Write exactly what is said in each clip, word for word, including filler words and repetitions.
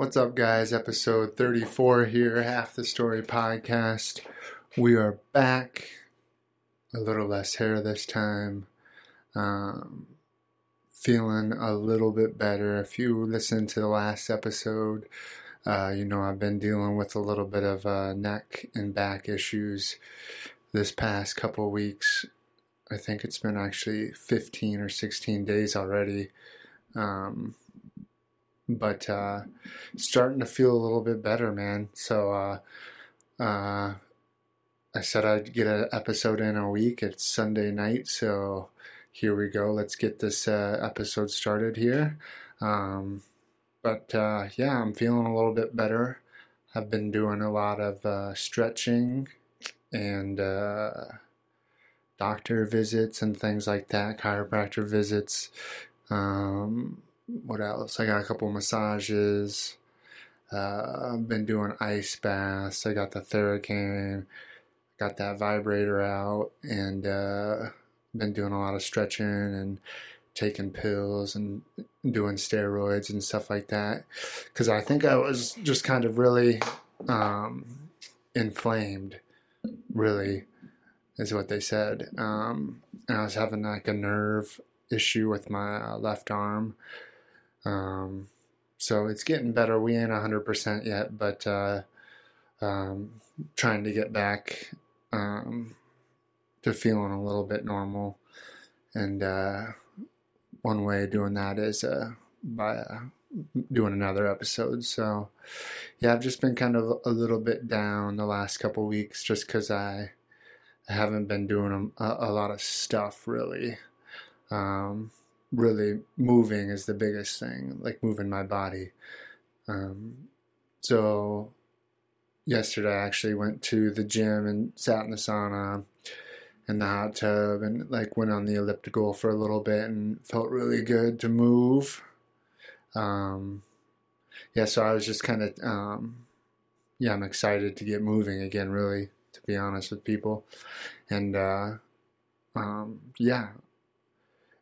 What's up, guys? Episode thirty-four here, Half the Story podcast. We are back. A little less hair this time. Um, feeling a little bit better. If you listened to the last episode, uh, you know I've been dealing with a little bit of uh, neck and back issues this past couple of weeks. I think it's been actually fifteen or sixteen days already. Um... But uh, starting to feel a little bit better, man. So uh, uh, I said I'd get an episode in a week. It's Sunday night, so here we go. Let's get this uh, episode started here. Um, but uh, yeah, I'm feeling a little bit better. I've been doing a lot of uh, stretching and uh, doctor visits and things like that, chiropractor visits. Um What else? I got a couple massages. Uh, I've been doing ice baths. I got the Theragun. Got that vibrator out. And uh, been doing a lot of stretching and taking pills and doing steroids and stuff like that. Because I think I was just kind of really um, inflamed, really, is what they said. Um, and I was having like a nerve issue with my uh, left arm. Um, so it's getting better. We ain't a hundred percent yet, but, uh, um, trying to get back, um, to feeling a little bit normal. And, uh, one way of doing that is, uh, by, uh, doing another episode. So yeah, I've just been kind of a little bit down the last couple weeks just cause I, I haven't been doing a, a lot of stuff really. Um, really moving is the biggest thing, like moving my body. Um, so yesterday I actually went to the gym and sat in the sauna and the hot tub and like went on the elliptical for a little bit and felt really good to move. Um, yeah, so I was just kind of, um, yeah, I'm excited to get moving again, really, to be honest with people. And, uh, um, yeah,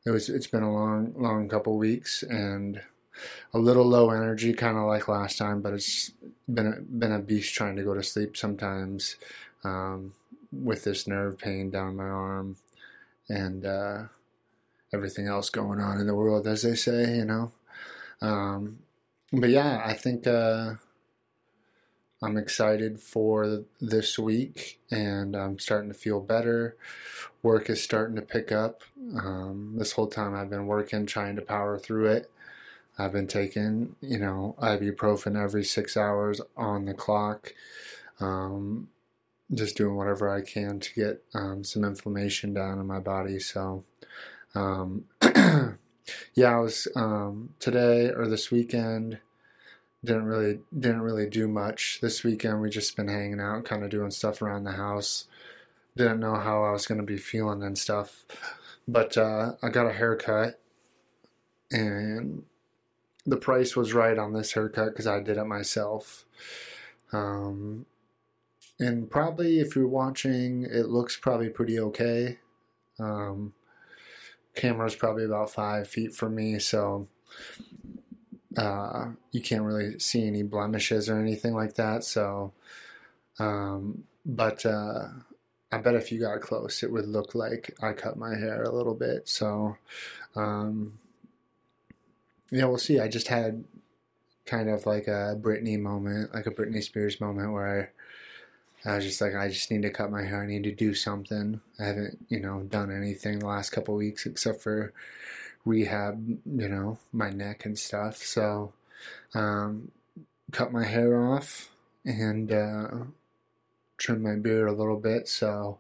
It was, it's been a long, long couple weeks and a little low energy, kind of like last time, but it's been a, been a beast trying to go to sleep sometimes um, with this nerve pain down my arm and uh, everything else going on in the world, as they say, you know. Um, but yeah, I think uh, I'm excited for this week and I'm starting to feel better. Work is starting to pick up. Um, this whole time I've been working, trying to power through it. I've been taking, you know, ibuprofen every six hours on the clock. Um, just doing whatever I can to get um, some inflammation down in my body. So, um, yeah, I was um, today or this weekend. Didn't really, didn't really do much this weekend. We just been hanging out, kind of doing stuff around the house. Didn't know how I was going to be feeling and stuff. But uh, I got a haircut, and the price was right on this haircut because I did it myself. Um, and probably, if you're watching, it looks probably pretty okay. Um, camera's probably about five feet from me, so uh, you can't really see any blemishes or anything like that. So, um, but... Uh, I bet if you got close, it would look like I cut my hair a little bit. So, um, yeah, we'll see. I just had kind of like a Britney moment, like a Britney Spears moment where I, I was just like, I just need to cut my hair. I need to do something. I haven't, you know, done anything the last couple of weeks except for rehab, you know, my neck and stuff. So, um, cut my hair off and, uh, trim my beard a little bit, so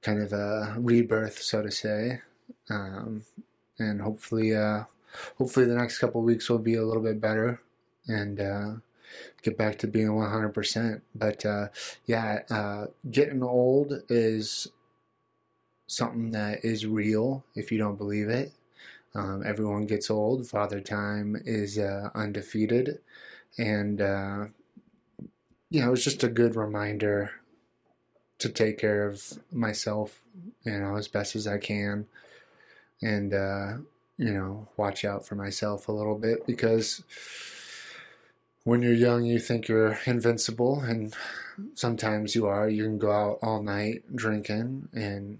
kind of a rebirth, so to say. Um, and hopefully, uh, hopefully the next couple of weeks will be a little bit better and uh, get back to being one hundred percent. But uh, yeah, uh, getting old is something that is real if you don't believe it. Um, everyone gets old. Father Time is uh, undefeated. And uh yeah, it was just a good reminder to take care of myself, you know, as best as I can and, uh, you know, watch out for myself a little bit because when you're young, you think you're invincible, and sometimes you are. You can go out all night drinking and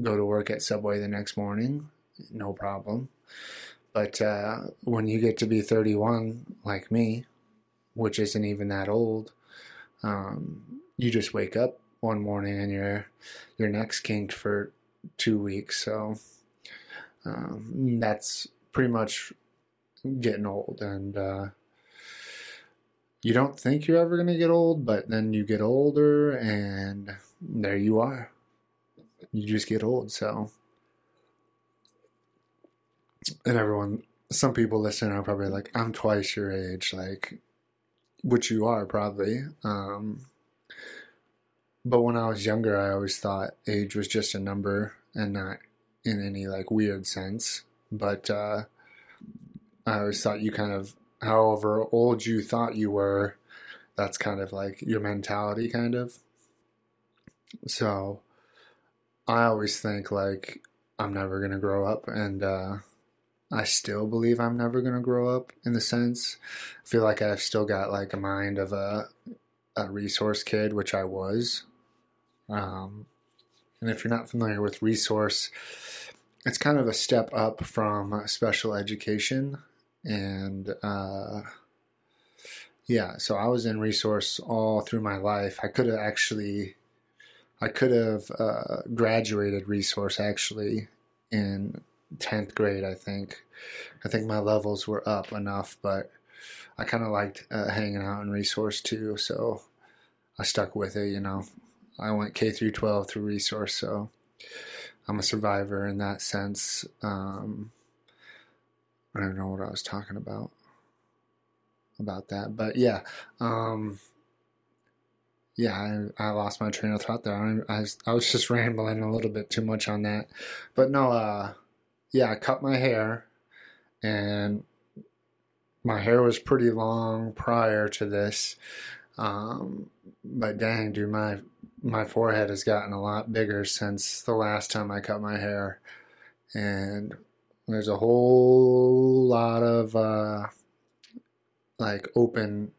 go to work at Subway the next morning, no problem. But uh, when you get to be thirty-one, like me, which isn't even that old, um, you just wake up one morning and your your neck's kinked for two weeks. So um, that's pretty much getting old. And uh, you don't think you're ever going to get old, but then you get older and there you are. You just get old, so... And everyone, some people listening are probably like, I'm twice your age, like, which you are probably. Um, but when I was younger, I always thought age was just a number and not in any, like, weird sense. But uh, I always thought you kind of, however old you thought you were, that's kind of like your mentality, kind of. So I always think, like, I'm never going to grow up, and... uh I still believe I'm never going to grow up, in the sense I feel like I've still got like a mind of a a resource kid, which I was. Um, and if you're not familiar with resource, it's kind of a step up from special education. And uh, yeah, so I was in resource all through my life. I could have actually, I could have uh, graduated resource actually in tenth grade, I think. I think my levels were up enough, but I kind of liked uh, hanging out in resource too, so I stuck with it, you know. I went K through twelve through resource, so I'm a survivor in that sense. Um, I don't know what I was talking about, about that, but yeah. Um, yeah, I, I lost my train of thought there. I, I, I was just rambling a little bit too much on that, but no, uh, yeah, I cut my hair, and my hair was pretty long prior to this, um, but dang, dude, my my forehead has gotten a lot bigger since the last time I cut my hair, and there's a whole lot of, uh, like, open,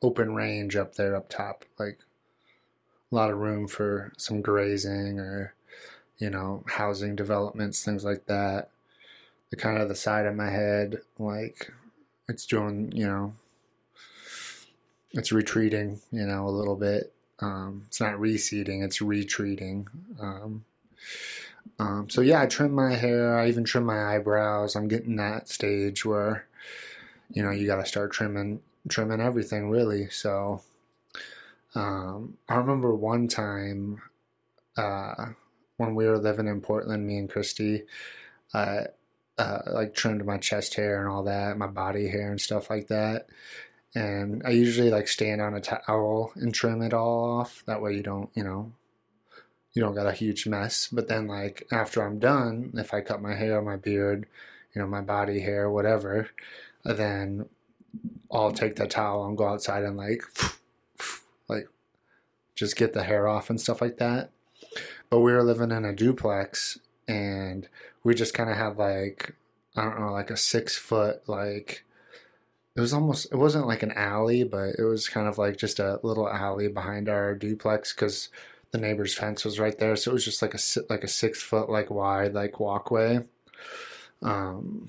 open range up there up top, like, a lot of room for some grazing or... you know, housing developments, things like that. The kind of the side of my head, like, it's doing, you know, it's retreating, you know, a little bit. Um, it's not receding, it's retreating. Um, um, so, yeah, I trim my hair. I even trim my eyebrows. I'm getting that stage where, you know, you got to start trimming, trimming everything, really. So, um, I remember one time... Uh, when we were living in Portland, me and Christy, uh, uh, like trimmed my chest hair and all that, my body hair and stuff like that. And I usually like stand on a towel and trim it all off. That way you don't, you know, you don't got a huge mess. But then like after I'm done, if I cut my hair, my beard, you know, my body hair, whatever, then I'll take the towel and go outside and like, like just get the hair off and stuff like that. But we were living in a duplex, and we just kind of had like, I don't know, like a six foot, like, it was almost, it wasn't like an alley, but it was kind of like just a little alley behind our duplex because the neighbor's fence was right there. So it was just like a, like a six foot, like wide, like walkway. Um,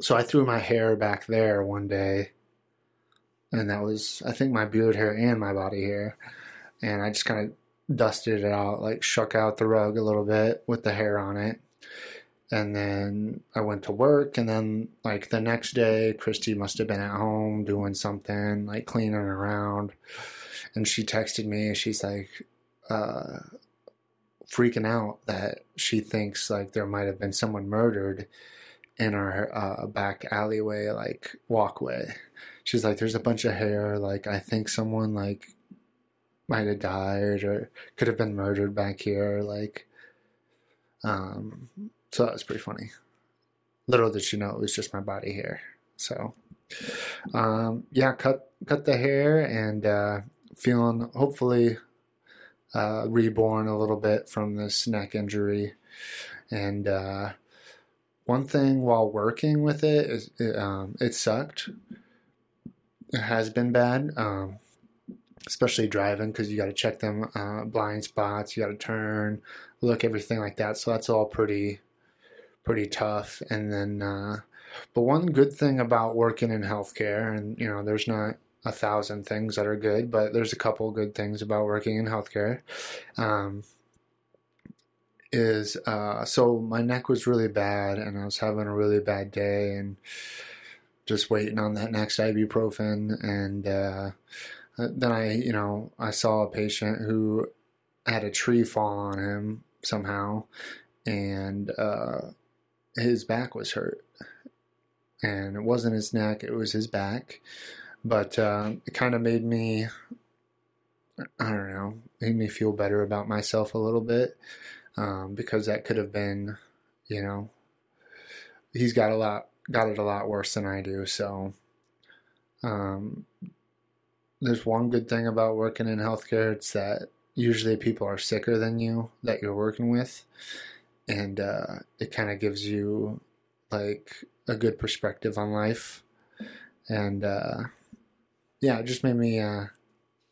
so I threw my hair back there one day, and that was, I think, my beard hair and my body hair. And I just kind of dusted it out, like shook out the rug a little bit with the hair on it. And then I went to work, and then like the next day, Christy must have been at home doing something, like cleaning around. And she texted me, she's like uh, freaking out that she thinks like there might have been someone murdered in our uh, back alleyway, like walkway. She's like, there's a bunch of hair, like I think someone like might have died or could have been murdered back here. Like, um, so that was pretty funny. Little did she know it was just my body hair. So, um, yeah, cut, cut the hair and, uh, feeling hopefully, uh, reborn a little bit from this neck injury. And, uh, one thing while working with it is, it, um, it sucked. it has been bad, um, especially driving, because you got to check them uh, blind spots, you got to turn, look, everything like that. So that's all pretty, pretty tough. And then, uh, but one good thing about working in healthcare, and you know, there's not a thousand things that are good, but there's a couple good things about working in healthcare. Um, is uh, so my neck was really bad, and I was having a really bad day, and just waiting on that next ibuprofen. And uh, then I, you know, I saw a patient who had a tree fall on him somehow, and uh, his back was hurt, and it wasn't his neck, it was his back. But uh, it kind of made me, I don't know, made me feel better about myself a little bit, um, because that could have been, you know, he's got a lot, got it a lot worse than I do. So um, there's one good thing about working in healthcare. It's that usually people are sicker than you that you're working with, and uh, it kind of gives you like a good perspective on life. And uh, yeah, it just made me uh,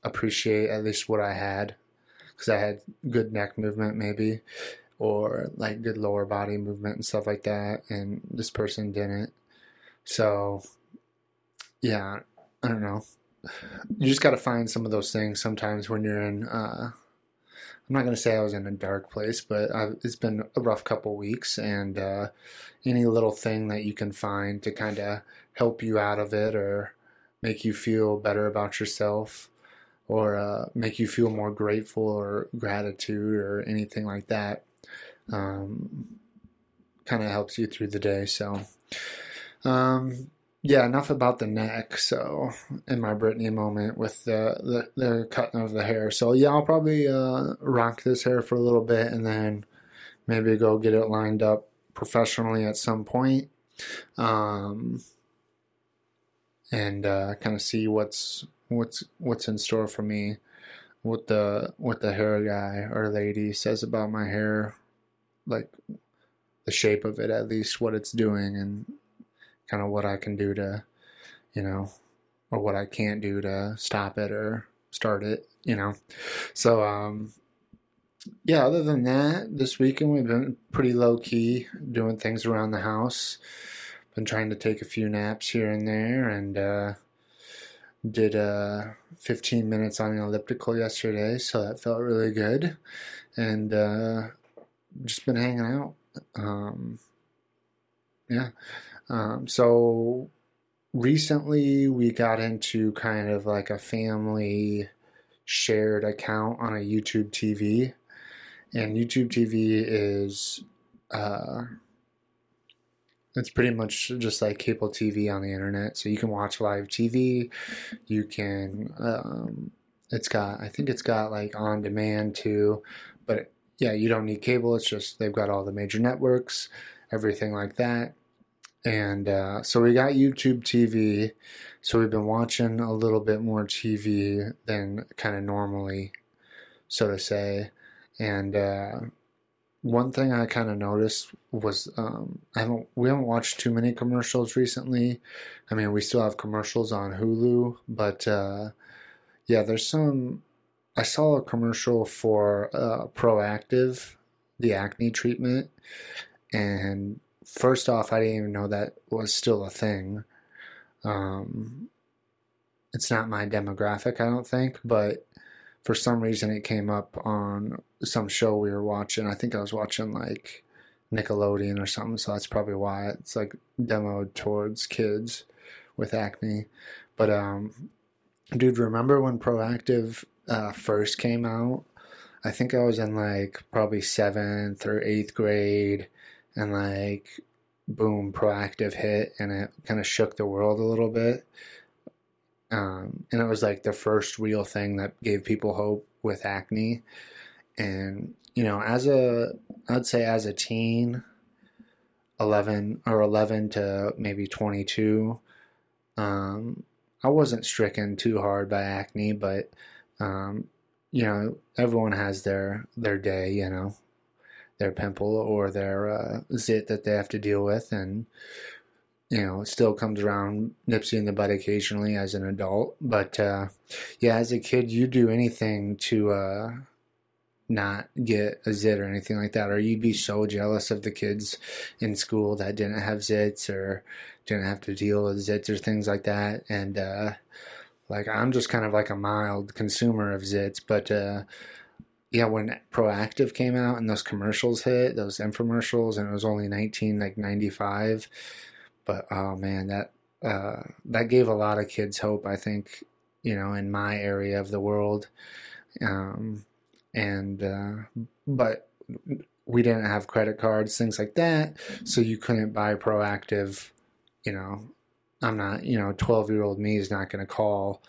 appreciate at least what I had, because I had good neck movement maybe, or like good lower body movement and stuff like that, and this person didn't. So yeah, I don't know. You just got to find some of those things sometimes when you're in, uh, I'm not going to say I was in a dark place, but I've, it's been a rough couple weeks, and uh, any little thing that you can find to kind of help you out of it, or make you feel better about yourself, or uh, make you feel more grateful or gratitude or anything like that, um, kind of helps you through the day. So um, yeah, enough about the neck. So in my Brittany moment with the, the, the cutting of the hair. So yeah, I'll probably uh, rock this hair for a little bit, and then maybe go get it lined up professionally at some point. Um, and, uh, kind of see what's, what's, what's in store for me, what the, what the hair guy or lady says about my hair, like the shape of it, at least what it's doing, and kind of what I can do to, you know, or what I can't do to stop it or start it, you know? So, um, yeah, other than that, this weekend we've been pretty low-key doing things around the house. Been trying to take a few naps here and there, and uh, did uh, fifteen minutes on an elliptical yesterday, so that felt really good. And uh, just been hanging out. Um, yeah. Um, so recently we got into kind of like a family shared account on a YouTube T V. And YouTube T V is, uh, it's pretty much just like cable T V on the internet. So you can watch live T V. You can, um, it's got, I think it's got like on demand too. But yeah, you don't need cable. It's just they've got all the major networks, everything like that. And uh, so we got YouTube T V. So we've been watching a little bit more T V than kind of normally, so to say. And uh, one thing I kind of noticed was um, I haven't we haven't watched too many commercials recently. I mean, we still have commercials on Hulu, but uh, yeah, there's some. I saw a commercial for uh, Proactive, the acne treatment, and first off, I didn't even know that was still a thing. Um, it's not my demographic, I don't think, but for some reason it came up on some show we were watching. I think I was watching like Nickelodeon or something, so that's probably why it's like demoed towards kids with acne. But um, dude, remember when Proactive uh, first came out? I think I was in like probably seventh or eighth grade, and like boom, Proactive hit, and it kind of shook the world a little bit. Um, and it was like the first real thing that gave people hope with acne. And, you know, as a, I'd say as a teen, eleven or eleven to maybe twenty-two, um, I wasn't stricken too hard by acne, but, um, you know, everyone has their, their day, you know, their pimple or their, uh, zit that they have to deal with. And, you know, it still comes around, nips you in the butt occasionally as an adult. But, uh, yeah, as a kid, you do anything to uh, not get a zit or anything like that. Or you'd be so jealous of the kids in school that didn't have zits or didn't have to deal with zits or things like that. And, uh, like, I'm just kind of like a mild consumer of zits. But, uh, yeah, when Proactive came out and those commercials hit, those infomercials, and it was only nineteen, like, ninety-five. But, oh, man, that uh, that gave a lot of kids hope, I think, you know, in my area of the world. Um, and uh, but we didn't have credit cards, things like that, so you couldn't buy Proactive. You know, I'm not, you know, twelve-year-old me is not going to call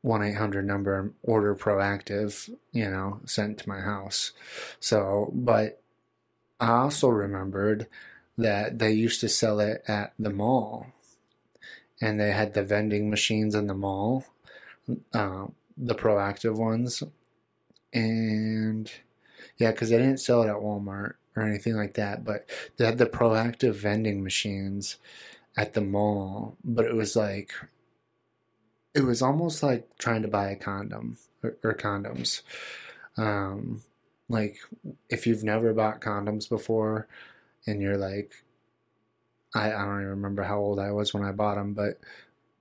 one eight hundred number and order Proactive, you know, sent to my house. So, but I also remembered that they used to sell it at the mall. And they had the vending machines in the mall, uh, the Proactive ones. And, yeah, because they didn't sell it at Walmart or anything like that. But they had the Proactive vending machines at the mall. But it was like, it was almost like trying to buy a condom or, or condoms. Um, like, if you've never bought condoms before, and you're like, I, I don't even remember how old I was when I bought them, but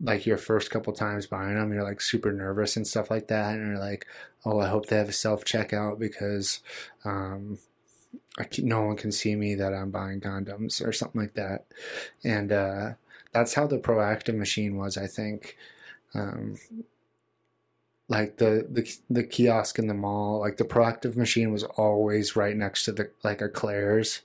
like your first couple times buying them, you're like super nervous and stuff like that. And you're like, oh, I hope they have a self-checkout because um, I can, no one can see me that I'm buying condoms or something like that. And uh, that's how the Proactive machine was, I think. Um, like the, the the kiosk in the mall, like the Proactive machine was always right next to the like a Claire's,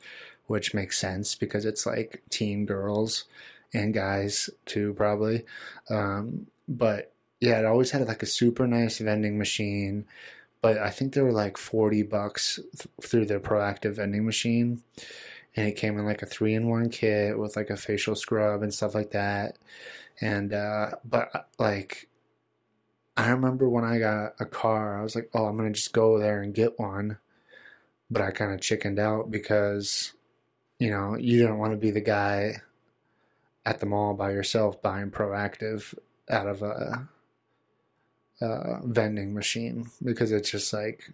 which makes sense because it's like teen girls and guys too, probably. Um, but yeah, it always had like a super nice vending machine, but I think they were like forty bucks th- through their Proactive vending machine. And it came in like a three in one kit with like a facial scrub and stuff like that. And, uh, but like, I remember when I got a car, I was like, oh, I'm going to just go there and get one. But I kind of chickened out because, you know, you didn't want to be the guy at the mall by yourself buying Proactive out of a, a vending machine because it's just like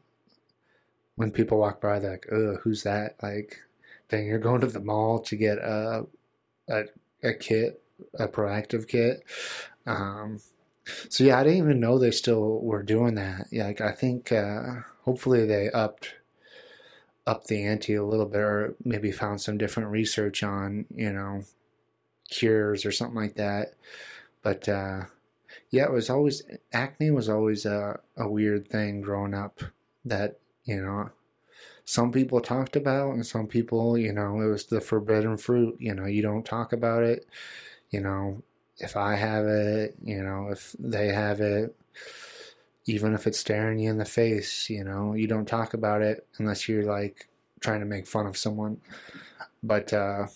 when people walk by, they're like, "Ugh, who's that?" Like, then you're going to the mall to get a a, a kit, a Proactive kit. Um, so yeah, I didn't even know they still were doing that. Yeah, like I think uh, hopefully they upped. up the ante a little bit, or maybe found some different research on, you know, cures or something like that. But, uh, yeah, it was always, acne was always a, a weird thing growing up that, you know, some people talked about and some people, you know, it was the forbidden fruit, you know, you don't talk about it. You know, if I have it, you know, if they have it, even if it's staring you in the face, you know, you don't talk about it unless you're like trying to make fun of someone. But uh,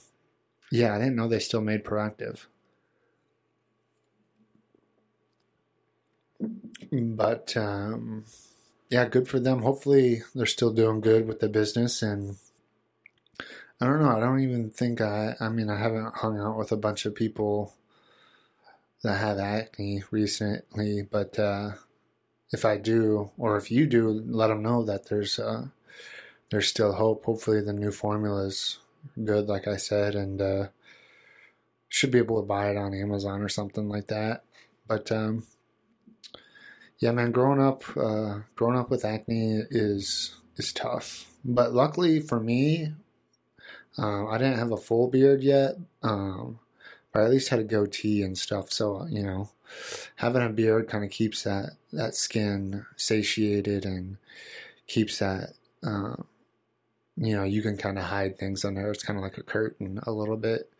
yeah, I didn't know they still made Proactive. But um, yeah, good for them. Hopefully they're still doing good with the business. And I don't know. I don't even think I, I mean, I haven't hung out with a bunch of people that have acne recently, but uh, if I do, or if you do, let them know that there's uh, there's still hope. Hopefully the new formula is good, like I said, and uh, should be able to buy it on Amazon or something like that. But um, yeah, man, growing up, uh, growing up with acne is is tough. But luckily for me, uh, I didn't have a full beard yet, um, but I at least had a goatee and stuff. So you know, having a beard kind of keeps that, that skin satiated and keeps that, uh, you know, you can kind of hide things under. It's kind of like a curtain a little bit.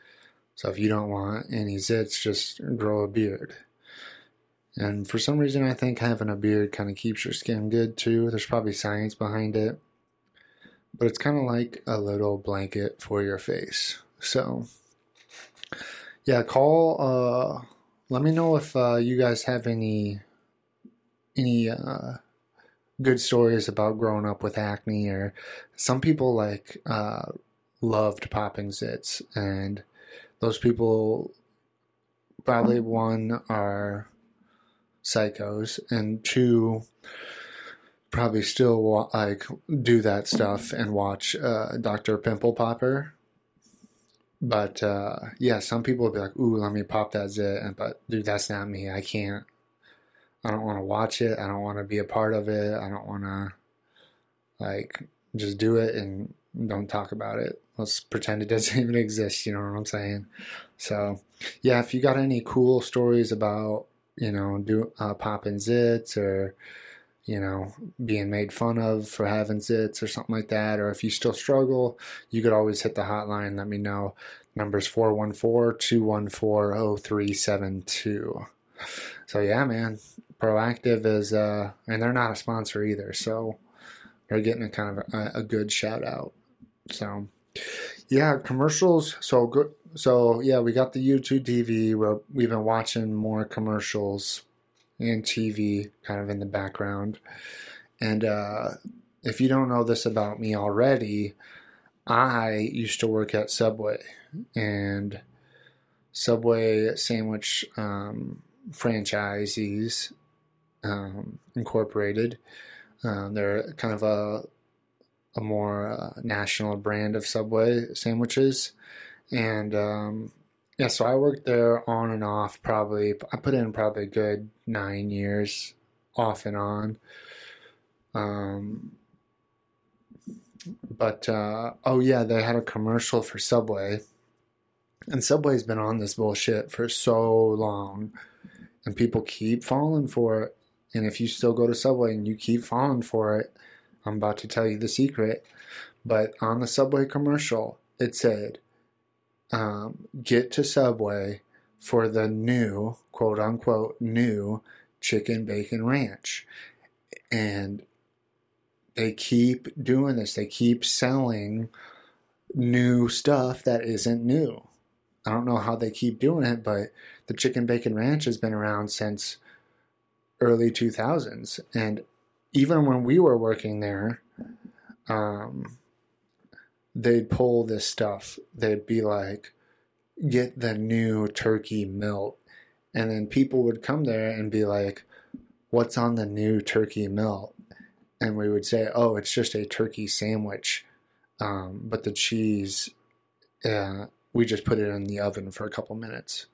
So if you don't want any zits, just grow a beard. And for some reason, I think having a beard kind of keeps your skin good too. There's probably science behind it, but it's kind of like a little blanket for your face. So yeah, call, uh, let me know if uh, you guys have any any uh, good stories about growing up with acne. Or some people like uh, loved popping zits, and Those people, probably one, are psychos, and two, probably still like do that stuff and watch uh, Doctor Pimple Popper. But uh, yeah, some people will be like, "Ooh, let me pop that zit," and but dude, that's not me. I can't. I don't want to watch it. I don't want to be a part of it. I don't want to like just do it and don't talk about it. Let's pretend it doesn't even exist. You know what I'm saying? So yeah, if you got any cool stories about, you know, do uh, popping zits, or, you know, being made fun of for having zits or something like that, or if you still struggle, you could always hit the hotline. Let me know. Number's four one four, two one four, zero three seven two. So yeah, man, Proactive is, uh, and they're not a sponsor either, so they're getting a kind of a, a good shout out. So yeah, commercials. So good. So yeah, we got the YouTube T V where we've been watching more commercials and T V kind of in the background. And uh, if you don't know this about me already, I used to work at Subway, and Subway sandwich um, franchisees um, incorporated. Uh, they're kind of a a more uh, national brand of Subway sandwiches. And um, yeah, so I worked there on and off probably. I put in probably a good nine years off and on. Um, but, uh, oh yeah, they had a commercial for Subway. And Subway's been on this bullshit for so long. And people keep falling for it. And if you still go to Subway and you keep falling for it, I'm about to tell you the secret. But on the Subway commercial, it said, Um, get to Subway for the new, quote unquote, new chicken bacon ranch. And they keep doing this. They keep selling new stuff that isn't new. I don't know how they keep doing it, but the chicken bacon ranch has been around since early two thousands. And even when we were working there, um... they'd pull this stuff. They'd be like, get the new turkey melt. And then people would come there and be like, what's on the new turkey melt? And we would say, oh, it's just a turkey sandwich. Um, but the cheese, uh, we just put it in the oven for a couple minutes.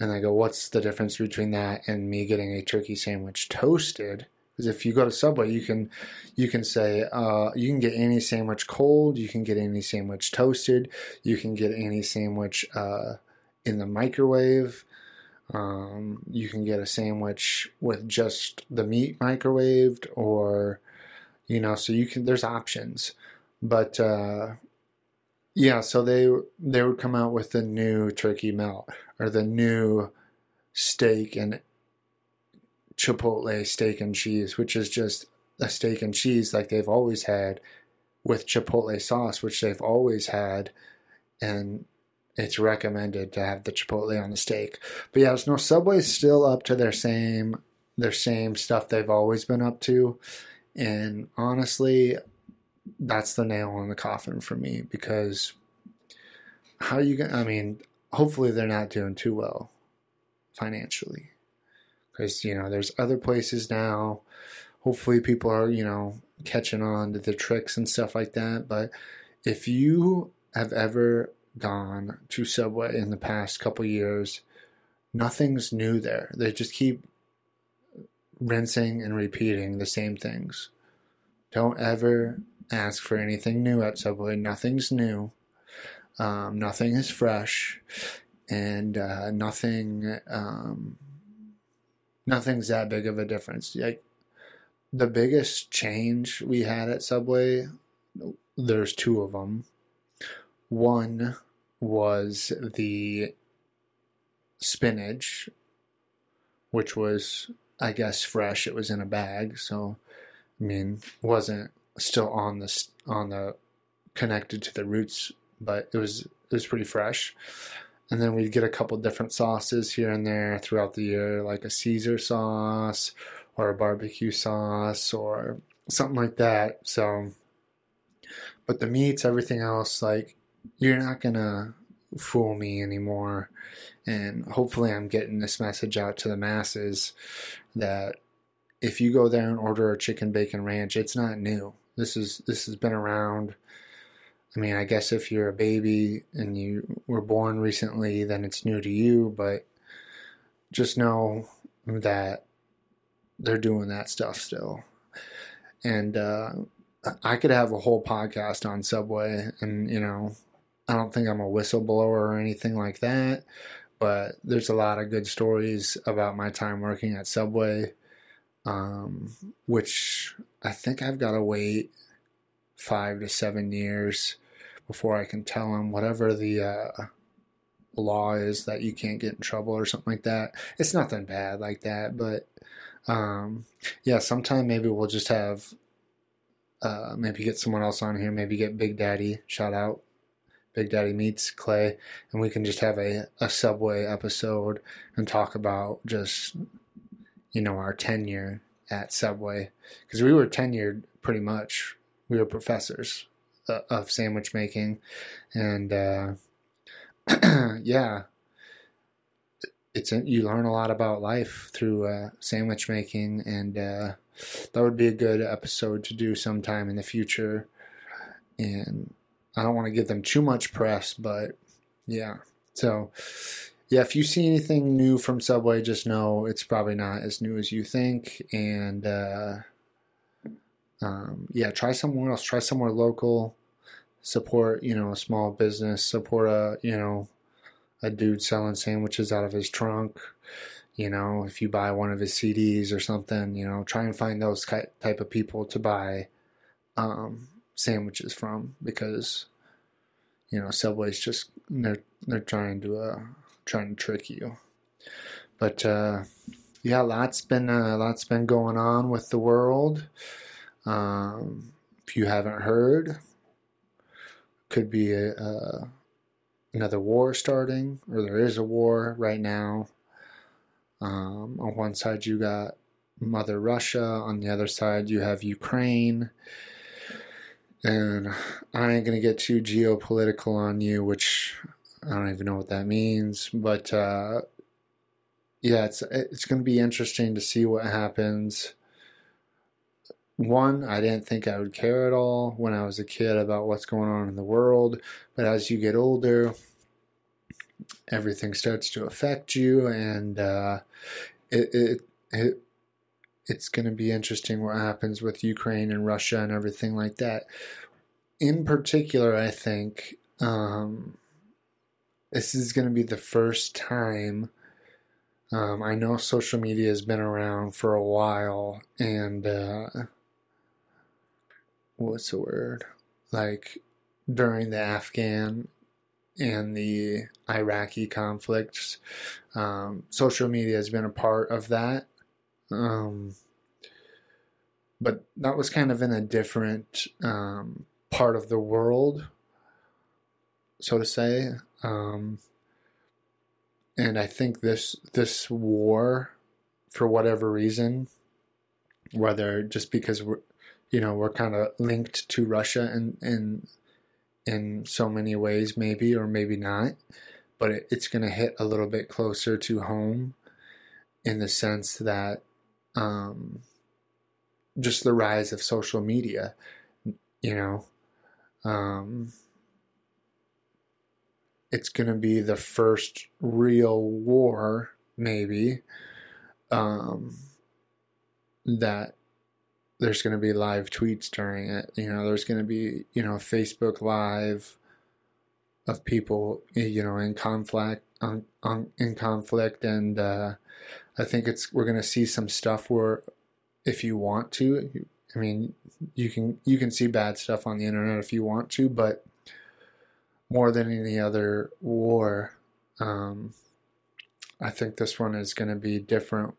And I go, what's the difference between that and me getting a turkey sandwich toasted? Because if you go to Subway, you can you can say, uh, you can get any sandwich cold, you can get any sandwich toasted, you can get any sandwich uh, in the microwave, um, you can get a sandwich with just the meat microwaved, or, you know, so you can, there's options. But, uh, yeah, so they, they would come out with the new turkey melt, or the new steak and Chipotle steak and cheese, which is just a steak and cheese like they've always had with Chipotle sauce, which they've always had, and it's recommended to have the Chipotle on the steak. But yeah, there's no, Subway's still up to their same their same stuff they've always been up to, and honestly, that's the nail on the coffin for me, because how are you gonna, I mean, hopefully they're not doing too well financially. Because, you know, there's other places now. Hopefully people are, you know, catching on to the tricks and stuff like that. But if you have ever gone to Subway in the past couple years, nothing's new there. They just keep rinsing and repeating the same things. Don't ever ask for anything new at Subway. Nothing's new. Um, nothing is fresh. And uh, nothing... Um, Nothing's that big of a difference. Like, the biggest change we had at Subway, there's two of them. One was the spinach, which was, I guess, fresh. It was in a bag, so I mean, wasn't still on the on the connected to the roots, but it was it was pretty fresh. And then we'd get a couple different sauces here and there throughout the year, like a Caesar sauce or a barbecue sauce or something like that. So, but the meats, everything else, like, you're not gonna fool me anymore. And hopefully I'm getting this message out to the masses that if you go there and order a chicken bacon ranch, it's not new. This is this has been around. I mean, I guess if you're a baby and you were born recently, then it's new to you, but just know that they're doing that stuff still. And uh, I could have a whole podcast on Subway, and, you know, I don't think I'm a whistleblower or anything like that, but there's a lot of good stories about my time working at Subway, um, which I think I've got to wait five to seven years before I can tell them, whatever the uh, law is that you can't get in trouble or something like that. It's nothing bad like that, but um, yeah, sometime maybe we'll just have, uh, maybe get someone else on here, maybe get Big Daddy, shout out. Big Daddy Meets Clay, and we can just have a, a Subway episode and talk about just, you know, our tenure at Subway. Because we were tenured pretty much. We were professors uh, of sandwich making. And, uh, yeah, it's a, you learn a lot about life through uh, sandwich making. And uh, that would be a good episode to do sometime in the future. And I don't want to give them too much press, but yeah. So, yeah, if you see anything new from Subway, just know it's probably not as new as you think. And, uh, um, yeah, try somewhere else. Try somewhere local. Support, you know, a small business. Support a, you know, a dude selling sandwiches out of his trunk. You know, if you buy one of his C Ds or something, you know, try and find those type of people to buy, um, sandwiches from, because you know Subway's just they're they're trying to uh trying to trick you. But uh yeah, lots been uh lots been going on with the world. Um if you haven't heard, could be a, a another war starting, or there is a war right now. Um on one side you got Mother Russia, on the other side you have Ukraine. And I ain't going to get too geopolitical on you, which I don't even know what that means. But, uh, yeah, it's it's going to be interesting to see what happens. One, I didn't think I would care at all when I was a kid about what's going on in the world. But as you get older, everything starts to affect you. And uh, it it it... It's going to be interesting what happens with Ukraine and Russia and everything like that. In particular, I think um, this is going to be the first time. Um, I know social media has been around for a while, and uh, what's the word? Like during the Afghan and the Iraqi conflicts, um, social media has been a part of that. Um, but that was kind of in a different, um, part of the world, so to say. Um, and I think this, this war, for whatever reason, whether just because we're, you know, we're kind of linked to Russia in, in, in so many ways, maybe, or maybe not, but it, it's going to hit a little bit closer to home in the sense that, Um, just the rise of social media, you know, um, it's going to be the first real war, maybe, um, that there's going to be live tweets during it. You know, there's going to be, you know, Facebook Live of people, you know, in conflict, on, on, in conflict and, uh, I think it's we're going to see some stuff where, if you want to, you, I mean, you can you can see bad stuff on the internet if you want to, but more than any other war, um, I think this one is going to be different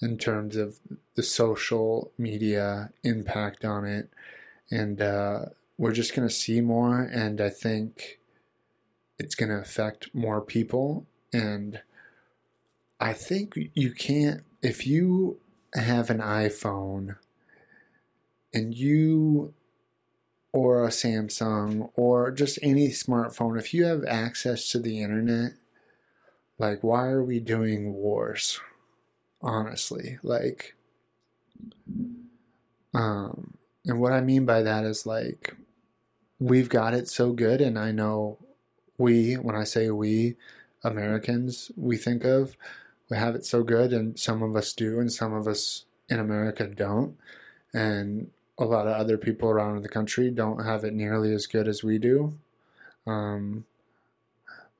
in terms of the social media impact on it, and uh, we're just going to see more, and I think it's going to affect more people. And I think you can't, if you have an iPhone and you or a Samsung or just any smartphone, if you have access to the internet, like, why are we doing wars? Honestly, like, um, and what I mean by that is, like, we've got it so good. And I know we, when I say we, Americans, we think of, we have it so good, and some of us do, and some of us in America don't. And a lot of other people around the country don't have it nearly as good as we do. Um,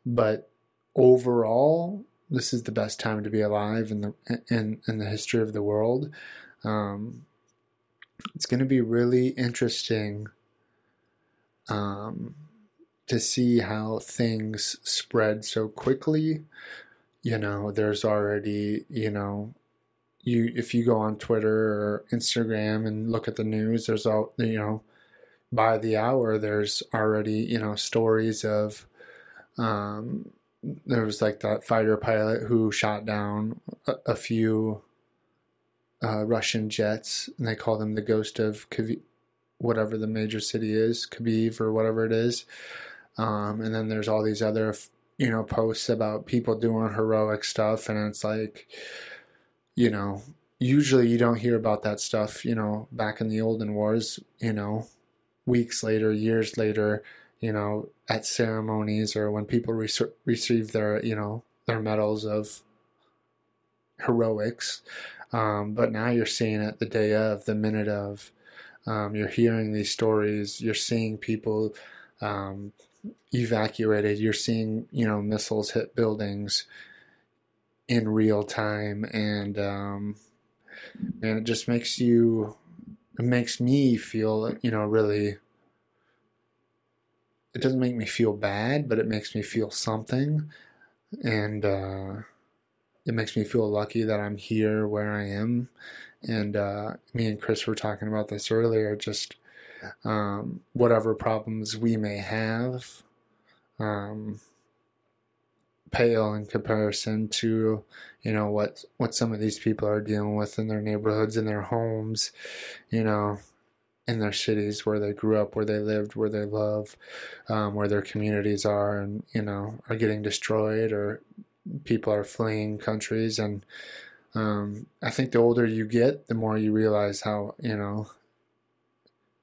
but overall, this is the best time to be alive in the in, in the history of the world. Um, it's going to be really interesting um, to see how things spread so quickly. You know, there's already, you know, you if you go on Twitter or Instagram and look at the news, there's all, you know, by the hour, there's already, you know, stories of, um, there was like that fighter pilot who shot down a, a few uh, Russian jets, and they call them the ghost of Kyiv, whatever the major city is, Kyiv or whatever it is. Um, and then there's all these other, you know, posts about people doing heroic stuff. And it's like, you know, usually you don't hear about that stuff, you know, back in the olden wars, you know, weeks later, years later, you know, at ceremonies or when people re- receive their, you know, their medals of heroics. Um, but now you're seeing it the day of, the minute of. Um, you're hearing these stories. You're seeing people um, evacuated. You're seeing, you know, missiles hit buildings in real time. And, um, and it just makes you, it makes me feel, you know, really, it doesn't make me feel bad, but it makes me feel something. And uh, it makes me feel lucky that I'm here where I am. And uh, me and Chris were talking about this earlier, just um, whatever problems we may have um, pale in comparison to, you know, what, what some of these people are dealing with in their neighborhoods, in their homes, you know, in their cities where they grew up, where they lived, where they love, um, where their communities are and, you know, are getting destroyed or people are fleeing countries. And Um, I think the older you get, the more you realize how, you know,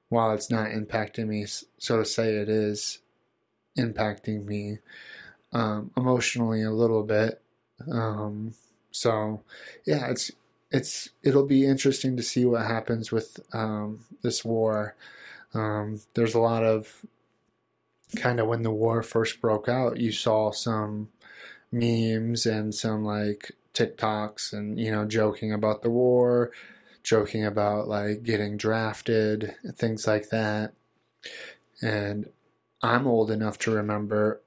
while it's not impacting me, so to say, it is impacting me um, emotionally a little bit. Um, so, yeah, it's it's it'll be interesting to see what happens with um, this war. Um, there's a lot of kind of when the war first broke out, you saw some memes and some like TikToks and, you know, joking about the war, joking about like getting drafted, things like that. And I'm old enough to remember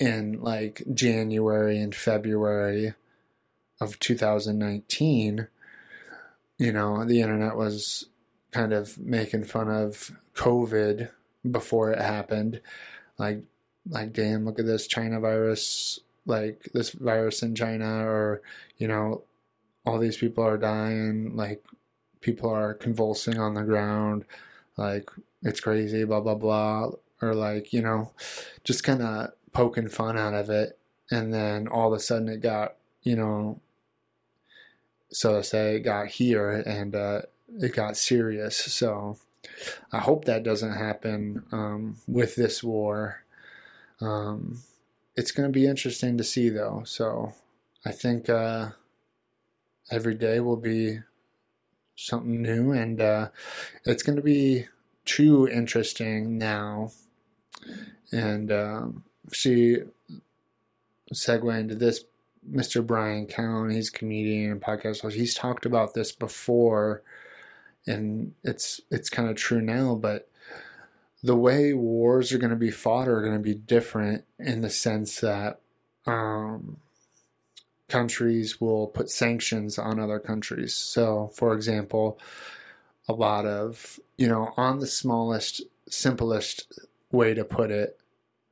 in like January and February of two thousand nineteen, you know, the internet was kind of making fun of COVID before it happened. Like, like, damn, look at this China virus, like this virus in China, or, you know, all these people are dying, like people are convulsing on the ground, like it's crazy, blah, blah, blah. Or like, you know, just kind of poking fun out of it. And then all of a sudden it got, you know, so to say, it got here and uh, it got serious. So I hope that doesn't happen um, with this war. Um, It's going to be interesting to see, though. So I think uh, every day will be something new. And uh, it's going to be too interesting now. And um, see, segue into this, Mister Brian Callen, he's a comedian and podcast host. He's talked about this before, and it's it's kind of true now, but the way wars are going to be fought are going to be different in the sense that um, countries will put sanctions on other countries. So, for example, a lot of, you know, on the smallest, simplest way to put it,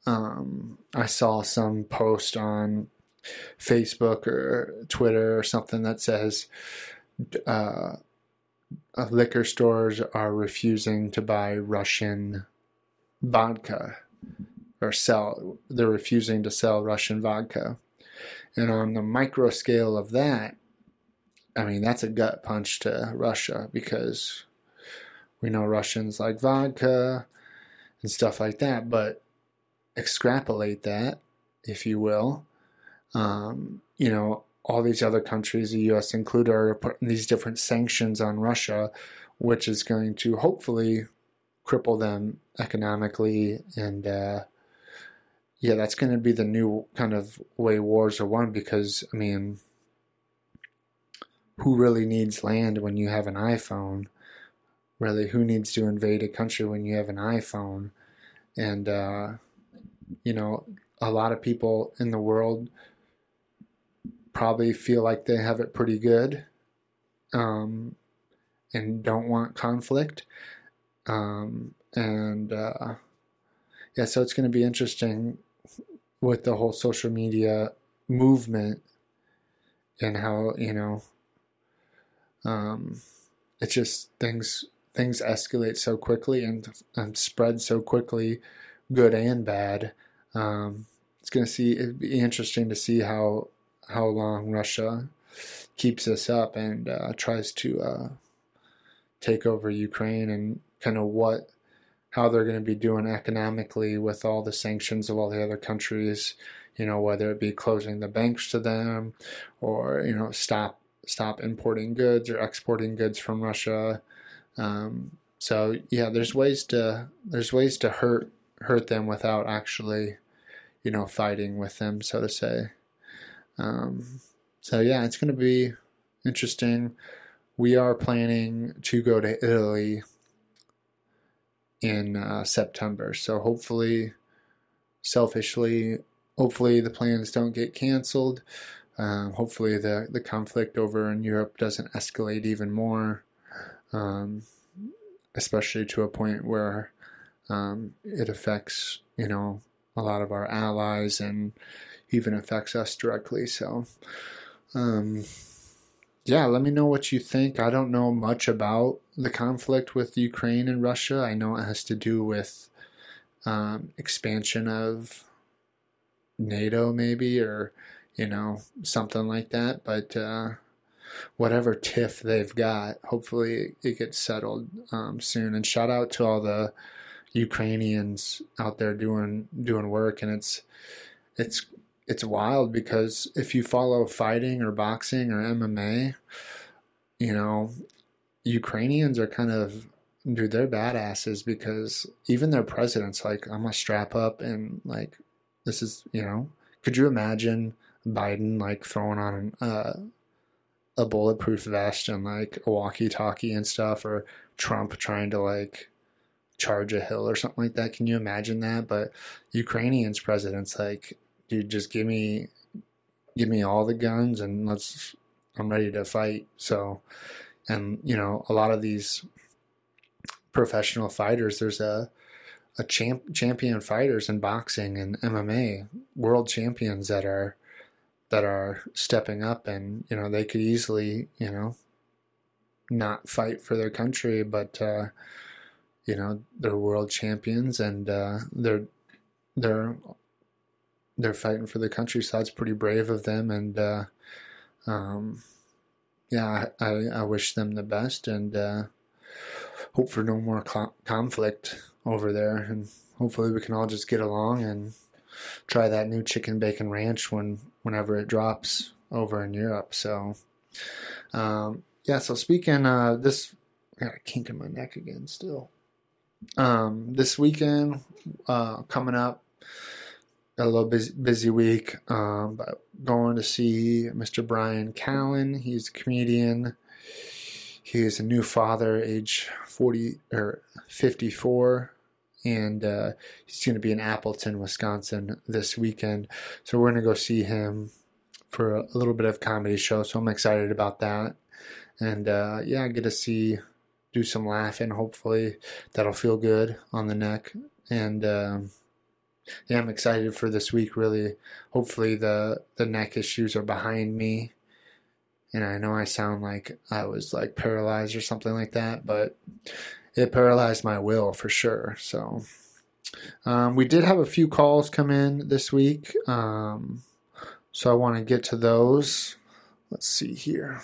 um, I saw some post on Facebook or Twitter or something that says, uh, uh, liquor stores are refusing to buy Russian vodka or sell. They're refusing to sell Russian vodka. And on the micro scale of that, I mean, that's a gut punch to Russia, because we know Russians like vodka and stuff like that. But extrapolate that, if you will. Um, you know, all these other countries, the U S included, are putting these different sanctions on Russia, which is going to hopefully cripple them economically. And, uh, yeah, that's going to be the new kind of way wars are won, because, I mean, who really needs land when you have an iPhone? Really, who needs to invade a country when you have an iPhone? And, uh, you know, a lot of people in the world probably feel like they have it pretty good, um, and don't want conflict. Um, and, uh, yeah, so it's going to be interesting with the whole social media movement and how, you know, um, it's just things, things escalate so quickly and, and spread so quickly, good and bad. Um, it's going to see, it'd be interesting to see how, how long Russia keeps this up and uh, tries to uh, take over Ukraine, and kind of what, how they're going to be doing economically with all the sanctions of all the other countries, you know, whether it be closing the banks to them, or, you know, stop, stop importing goods or exporting goods from Russia. Um, so yeah, there's ways to, there's ways to hurt, hurt them without actually, you know, fighting with them, so to say. Um, so yeah, it's going to be interesting. We are planning to go to Italy in uh, September. So hopefully, selfishly, hopefully the plans don't get canceled. Um, hopefully the, the conflict over in Europe doesn't escalate even more, um, especially to a point where um, it affects, you know, a lot of our allies and even affects us directly. So, um, yeah, let me know what you think. I don't know much about the conflict with Ukraine and Russia. I know it has to do with um, expansion of NATO, maybe, or, you know, something like that. But uh, whatever tiff they've got, hopefully it gets settled um, soon. And shout out to all the Ukrainians out there doing doing work. And it's it's it's wild, because if you follow fighting or boxing or M M A, you know, Ukrainians are kind of, dude, they're badasses, because even their president's like, I'm going to strap up and, like, this is, you know, could you imagine Biden, like, throwing on an, uh, a bulletproof vest and, like, a walkie-talkie and stuff, or Trump trying to, like, charge a hill or something like that? Can you imagine that? But Ukrainians' president's like, dude, just give me, give me all the guns and let's, I'm ready to fight. So, and, you know, a lot of these professional fighters, there's a, a champ, champion fighters in boxing and M M A, world champions that are, that are stepping up, and, you know, they could easily, you know, not fight for their country, but, uh, you know, they're world champions, and, uh, they're, they're, they're fighting for the country, so that's pretty brave of them. And, uh, um, yeah, I, I wish them the best, and, uh, hope for no more cl- conflict over there. And hopefully we can all just get along and try that new chicken bacon ranch when, whenever it drops over in Europe. So, um, yeah, so speaking, uh, this, I got a kink in my neck again still. Um, this weekend, uh, coming up, a little busy, busy week, um, but going to see Mister Brian Callen. He's a comedian. He is a new father, age forty or fifty-four, and uh, he's going to be in Appleton, Wisconsin this weekend. So we're going to go see him for a little bit of comedy show. So I'm excited about that, and uh, yeah, I get to see, do some laughing. Hopefully that'll feel good on the neck, and. Um, Yeah, I'm excited for this week, really. Hopefully the, the neck issues are behind me, And I know I sound like I was like paralyzed or something like that, but it paralyzed my will for sure. So um, we did have a few calls come in this week. Um, so I want to get to those. Let's see here.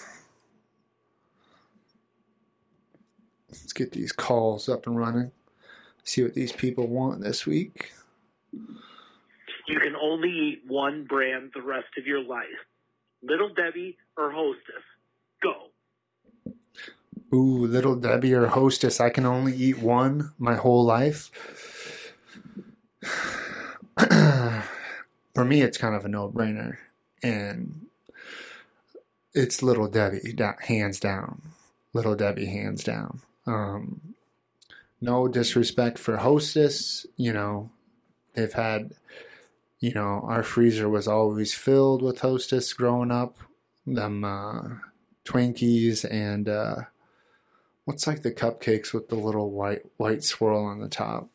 Let's get these calls up and running. See what these people want this week. You can only eat one brand the rest of your life. Little Debbie or Hostess. Go. Ooh, Little Debbie or Hostess. I can only eat one my whole life. For me, it's kind of a no-brainer. And it's Little Debbie, hands down. Little Debbie, hands down. Um, no disrespect for Hostess. You know, they've had... You know, our freezer was always filled with Hostess growing up. Them uh, Twinkies and uh, what's like the cupcakes with the little white white swirl on the top.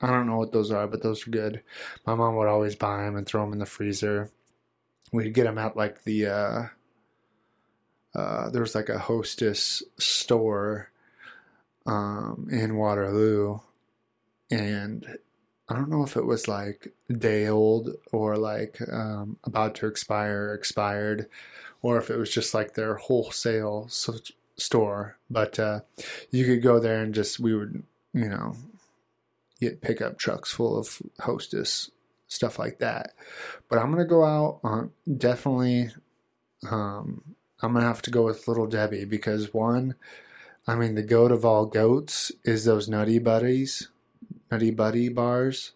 I don't know what those are, but those are good. My mom would always buy them and throw them in the freezer. We'd get them at like the, uh, uh, there was like a Hostess store um, in Waterloo. And I don't know if it was like day old or like um, about to expire, expired, or if it was just like their wholesale so- store. But uh, you could go there and just, we would, you know, get pickup trucks full of Hostess, stuff like that. But I'm going to go out on definitely, um, I'm going to have to go with Little Debbie because one, I mean, the goat of all goats is those Nutty Buddies. Nutty Buddy bars,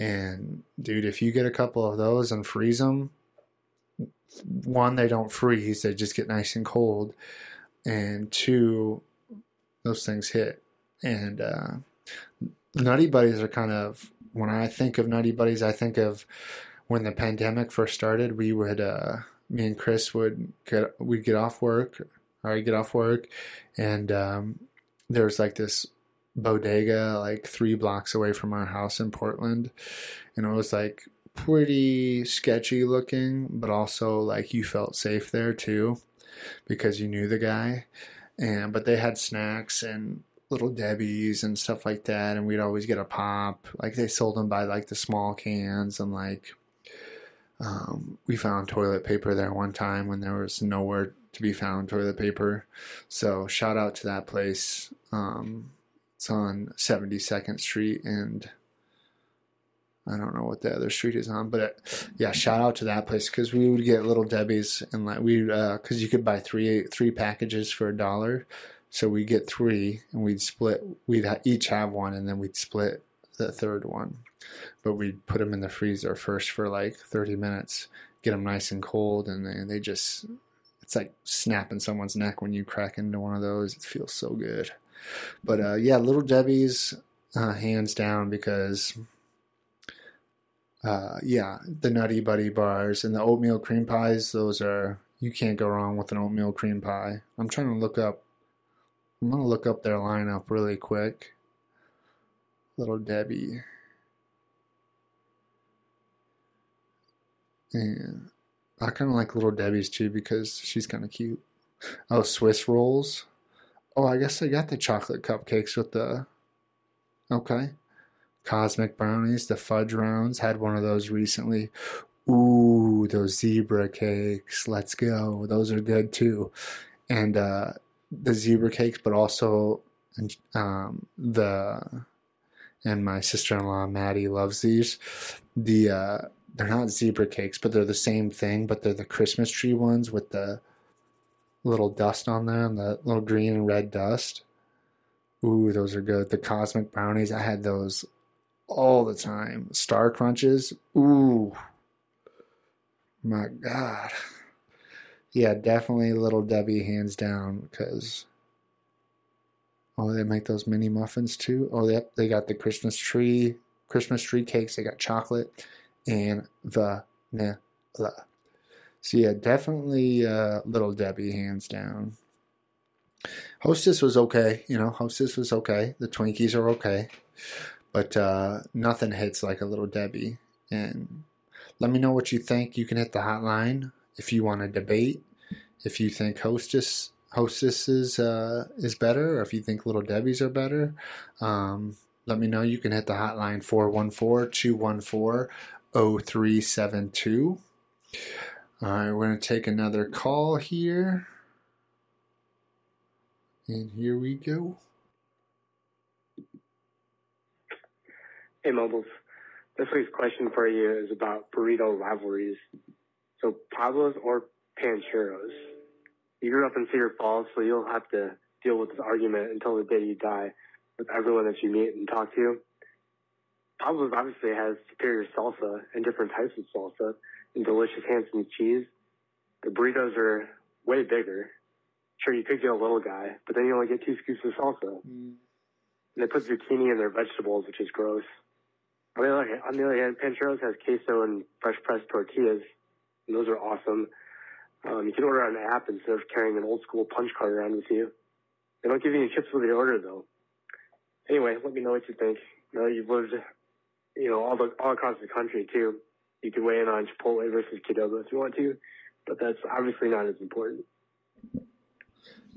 and dude, if you get a couple of those and freeze them, one, they don't freeze, they just get nice and cold, and two, those things hit. And uh, Nutty Buddies are kind of, when I think of Nutty Buddies, I think of when the pandemic first started, we would, uh, me and Chris would get, we'd get off work, or I'd get off work, and um, there was like this bodega like three blocks away from our house in Portland, and it was like pretty sketchy looking, but also like you felt safe there too because you knew the guy. And but they had snacks and Little Debbies and stuff like that, and we'd always get a pop. Like they sold them by like the small cans, and like um we found toilet paper there one time when there was nowhere to be found toilet paper. So shout out to that place. um It's on seventy-second Street, and I don't know what the other street is on, but it, yeah, shout out to that place because we would get Little Debbie's, and like we, because uh, you could buy three three packages for a dollar, so we get three and we'd split. We'd ha- each have one, and then we'd split the third one, but we'd put them in the freezer first for like thirty minutes, get them nice and cold, and they, they just, it's like snapping someone's neck when you crack into one of those. It feels so good. But uh, yeah, Little Debbie's uh, hands down because, uh, yeah, the Nutty Buddy bars and the oatmeal cream pies, those are, you can't go wrong with an oatmeal cream pie. I'm trying to look up, I'm going to look up their lineup really quick. Little Debbie. And I kind of like Little Debbie's too because she's kind of cute. Oh, Swiss Rolls. Oh, I guess I got the chocolate cupcakes with the, okay, Cosmic Brownies, the Fudge Rounds. Had one of those recently. Ooh, those Zebra Cakes. Let's go. Those are good, too. And uh, the Zebra Cakes, but also um, the, and my sister-in-law, Maddie, loves these. The uh, they're not Zebra Cakes, but they're the same thing, but they're the Christmas tree ones with the little dust on them, the little green and red dust. Ooh, those are good. The Cosmic Brownies, I had those all the time. Star Crunches, ooh, my God. Yeah, definitely Little Debbie hands down because, oh, they make those mini muffins too. Oh, yep, they got the Christmas tree, Christmas tree cakes. They got chocolate and vanilla. So yeah, definitely uh, Little Debbie, hands down. Hostess was okay. You know, Hostess was okay. The Twinkies are okay. But uh, nothing hits like a Little Debbie. And let me know what you think. You can hit the hotline if you want to debate. if you think Hostess Hostess is, uh, is better, or if you think Little Debbie's are better, um, let me know. You can hit the hotline four one four, two one four, oh three seven two. All right, we're going to take another call here. And here we go. Hey, Mobiles. This week's question for you is about burrito rivalries. So Pablo's or Panchero's? You grew up in Cedar Falls, so you'll have to deal with this argument until the day you die with everyone that you meet and talk to. Pablo's obviously has superior salsa and different types of salsa and delicious, handsome cheese. The burritos are way bigger. Sure, you could get a little guy, but then you only get two scoops of salsa. Mm. And they put zucchini in their vegetables, which is gross. On the other hand, on the other hand Panchero's has queso and fresh-pressed tortillas, and those are awesome. Um, you can order on an app instead of carrying an old-school punch card around with you. They don't give you any chips with your order, though. Anyway, let me know what you think. You know, you've lived, you know, all, the, all across the country, too. You can weigh in on Chipotle versus Qdoba if you want to, but that's obviously not as important.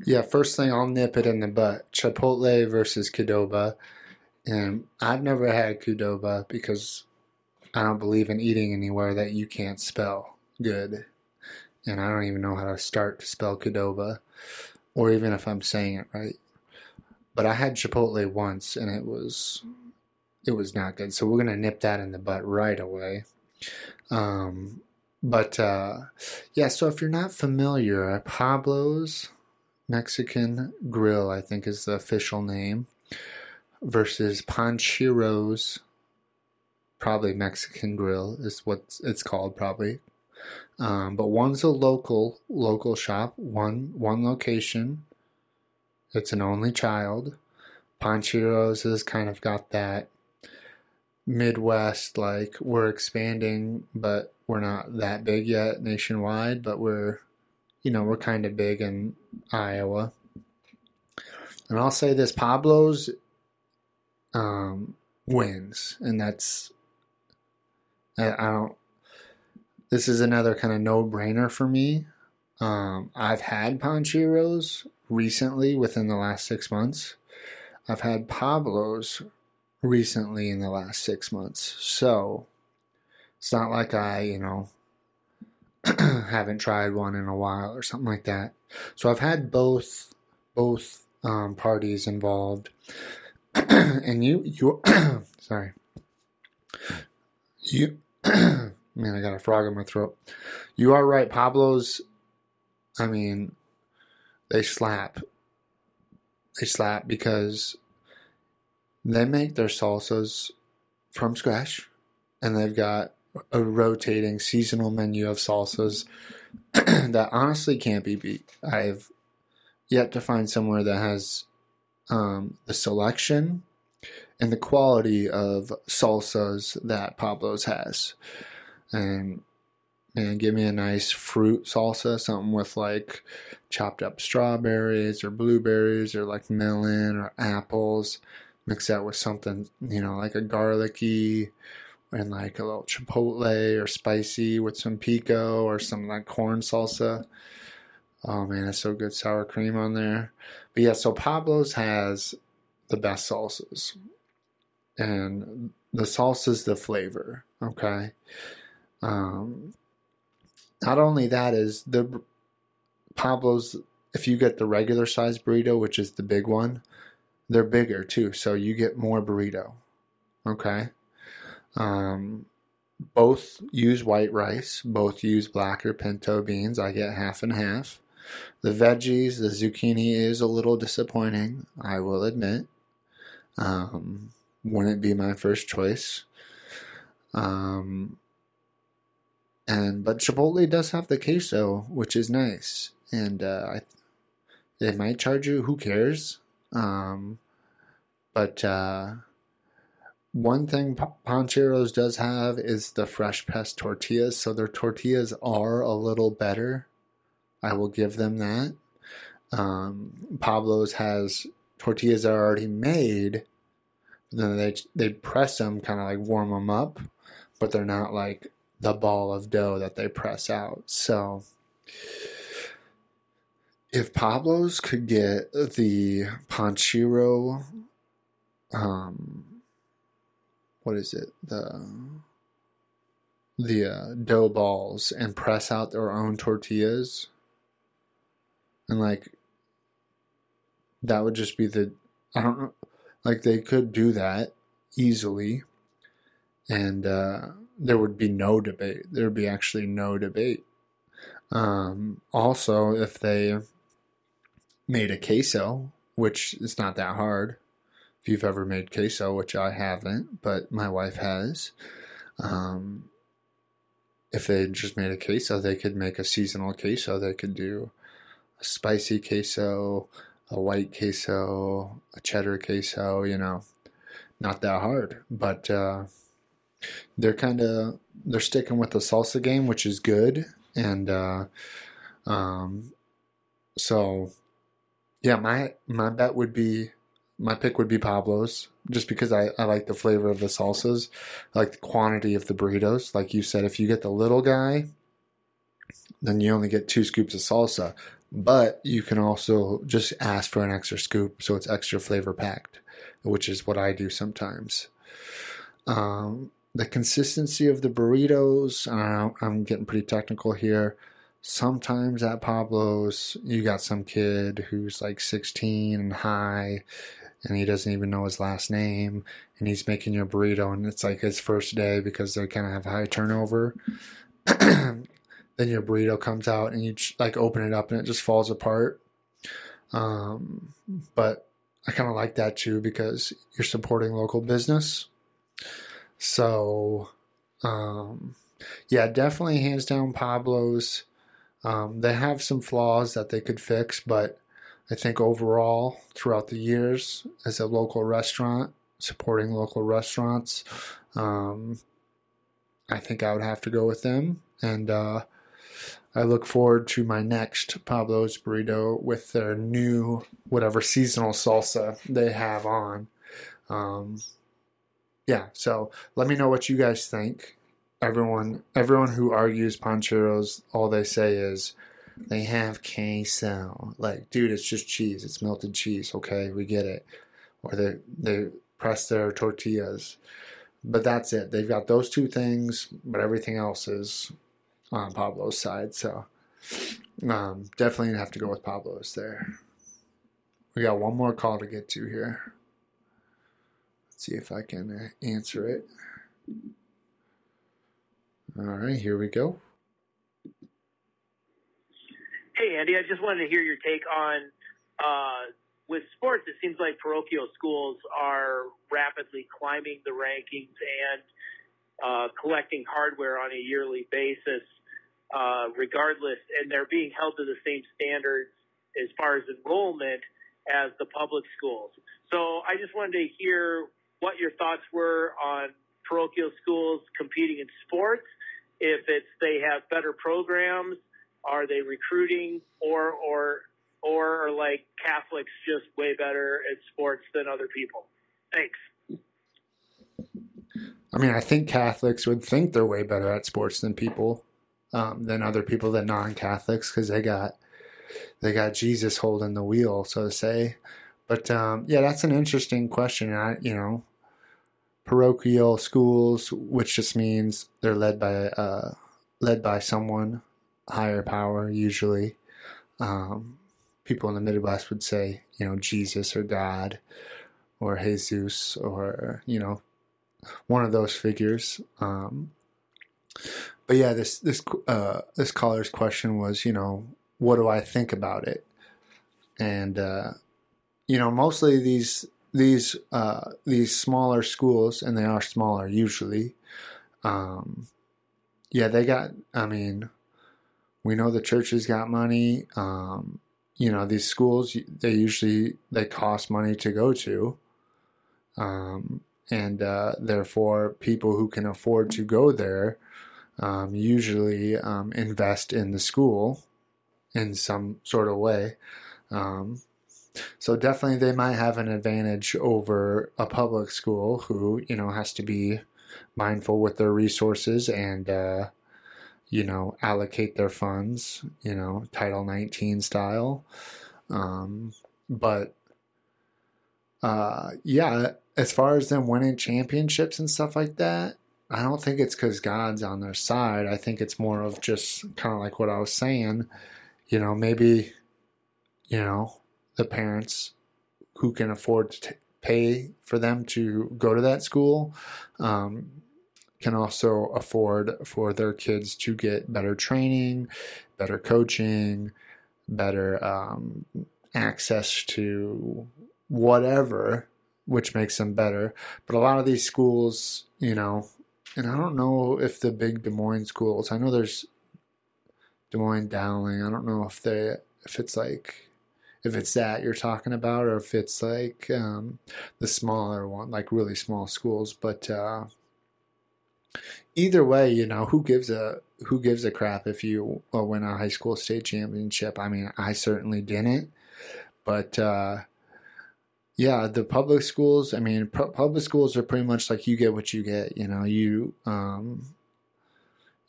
Yeah, first thing, I'll nip it in the butt. Chipotle versus Qdoba. And I've never had Qdoba because I don't believe in eating anywhere that you can't spell good. And I don't even know how to start to spell Qdoba, or even if I'm saying it right. But I had Chipotle once, and it was it was not good. So we're going to nip that in the butt right away. Um, but, uh, yeah, so if you're not familiar, Pablo's Mexican Grill, I think, is the official name, versus Panchero's, probably Mexican Grill is what it's called, probably. Um, but one's a local local shop, one one location. It's an only child. Panchero's has kind of got that Midwest, like, we're expanding, but we're not that big yet nationwide, but we're, you know, we're kind of big in Iowa. And I'll say this, Pablo's um, wins, and that's, I, I don't, this is another kind of no-brainer for me. Um, I've had Panchero's recently within the last six months. I've had Pablo's recently in the last six months. So it's not like I, you know, haven't tried one in a while or something like that. So I've had both both um, parties involved, and you you sorry you man I got a frog in my throat. You are right, Pablo's. I mean, they slap. They slap because they make their salsas from scratch, and they've got a rotating seasonal menu of salsas that honestly can't be beat. I've yet to find somewhere that has um, the selection and the quality of salsas that Pablo's has. And man, give me a nice fruit salsa, something with like chopped up strawberries or blueberries or like melon or apples. Mix that with something, you know, like a garlicky, and like a little chipotle or spicy with some pico or some like corn salsa. Oh man, that's so good. Sour cream on there. But yeah, so Pablo's has the best salsas. And the salsa's the flavor, okay? Um, not only that is the Pablo's, if you get the regular size burrito, which is the big one, they're bigger too. So you get more burrito, okay? Um, both use white rice, both use black or pinto beans. I get half and half. The veggies, the zucchini is a little disappointing, I will admit. Um, wouldn't be my first choice. Um, and but Chipotle does have the queso, which is nice. And uh, I, they might charge you, who cares? Um, but uh. One thing Panchero's does have is the fresh pressed tortillas. So their tortillas are a little better. I will give them that. Um, Pablo's has tortillas that are already made. Then they they press them, kind of like warm them up, but they're not like the ball of dough that they press out. So If Pablo's could get the Panchero, um, what is it? The the uh, dough balls and press out their own tortillas, and like that would just be the I don't know. Like they could do that easily, and uh, there would be no debate. There would be actually no debate. Um, also, if they made a queso, which is not that hard, if you've ever made queso, which I haven't, but my wife has, um, if they just made a queso, they could make a seasonal queso. They could do a spicy queso, a white queso, a cheddar queso, you know, not that hard, but, uh, they're kind of, they're sticking with the salsa game, which is good. And, uh, um, so yeah, my, my bet would be, my pick would be Pablo's, just because I, I like the flavor of the salsas. I like the quantity of the burritos. Like you said, if you get the little guy, then you only get two scoops of salsa, but you can also just ask for an extra scoop. So it's extra flavor packed, which is what I do sometimes. Um, The consistency of the burritos, uh, I'm getting pretty technical here. Sometimes at Pablo's, you got some kid who's like sixteen and high, and he doesn't even know his last name, and he's making your burrito, and it's like his first day because they kind of have high turnover. Then your burrito comes out, and you like open it up, and it just falls apart. Um, but I kind of like that too, because you're supporting local business. So, um, yeah, definitely hands down Pablo's. Um, they have some flaws that they could fix, but I think overall throughout the years as a local restaurant, supporting local restaurants, um, I think I would have to go with them. And uh, I look forward to my next Pablo's burrito with their new whatever seasonal salsa they have on. Um Yeah, so let me know what you guys think. Everyone everyone who argues Pancheros, all they say is they have queso. Like, dude, it's just cheese. It's melted cheese. Okay, we get it. Or they, they press their tortillas. But that's it. They've got those two things, but everything else is on Pablo's side. So um, definitely going to have to go with Pablo's there. We got one more call to get to here. See if I can answer it. All right, here we go. Hey, Andy, I just wanted to hear your take on, uh, with sports, it seems like parochial schools are rapidly climbing the rankings and uh, collecting hardware on a yearly basis, uh, regardless, and they're being held to the same standards as far as enrollment as the public schools. So I just wanted to hear what your thoughts were on parochial schools competing in sports, if it's they have better programs, are they recruiting, or or or are like Catholics just way better at sports than other people? Thanks. I mean, I think Catholics would think they're way better at sports than people, um, than other people, than non-Catholics, because they got they got Jesus holding the wheel, so to say. But, um, yeah, that's an interesting question. I, you know, parochial schools, which just means they're led by uh, led by someone, higher power usually. Um, people in the Midwest would say, you know, Jesus or God or Jesus or, you know, one of those figures. Um, but, yeah, this, this, uh, this caller's question was, you know, what do I think about it? And, uh you know, mostly these these uh, these smaller schools, and they are smaller usually. Um, yeah, they got. I mean, we know the churches got money. Um, you know, these schools they usually they cost money to go to, um, and uh, therefore people who can afford to go there um, usually um, invest in the school in some sort of way. Um, So definitely they might have an advantage over a public school who, you know, has to be mindful with their resources and, uh, you know, allocate their funds, you know, Title nineteen style. Um, but, uh, yeah, as far as them winning championships and stuff like that, I don't think it's because God's on their side. I think it's more of just kind of like what I was saying, you know, maybe, you know, the parents who can afford to t- pay for them to go to that school, um, can also afford for their kids to get better training, better coaching, better um, access to whatever, which makes them better. But a lot of these schools, you know, and I don't know if the big Des Moines schools, I know there's Des Moines, Dowling. I don't know if they, if it's like, if it's that you're talking about, or if it's like um, the smaller one, like really small schools. But uh, either way, you know, who gives a who gives a crap if you win a high school state championship? I mean, I certainly didn't. But uh, yeah, the public schools. I mean, pu- public schools are pretty much like you get what you get. You know, you. Um,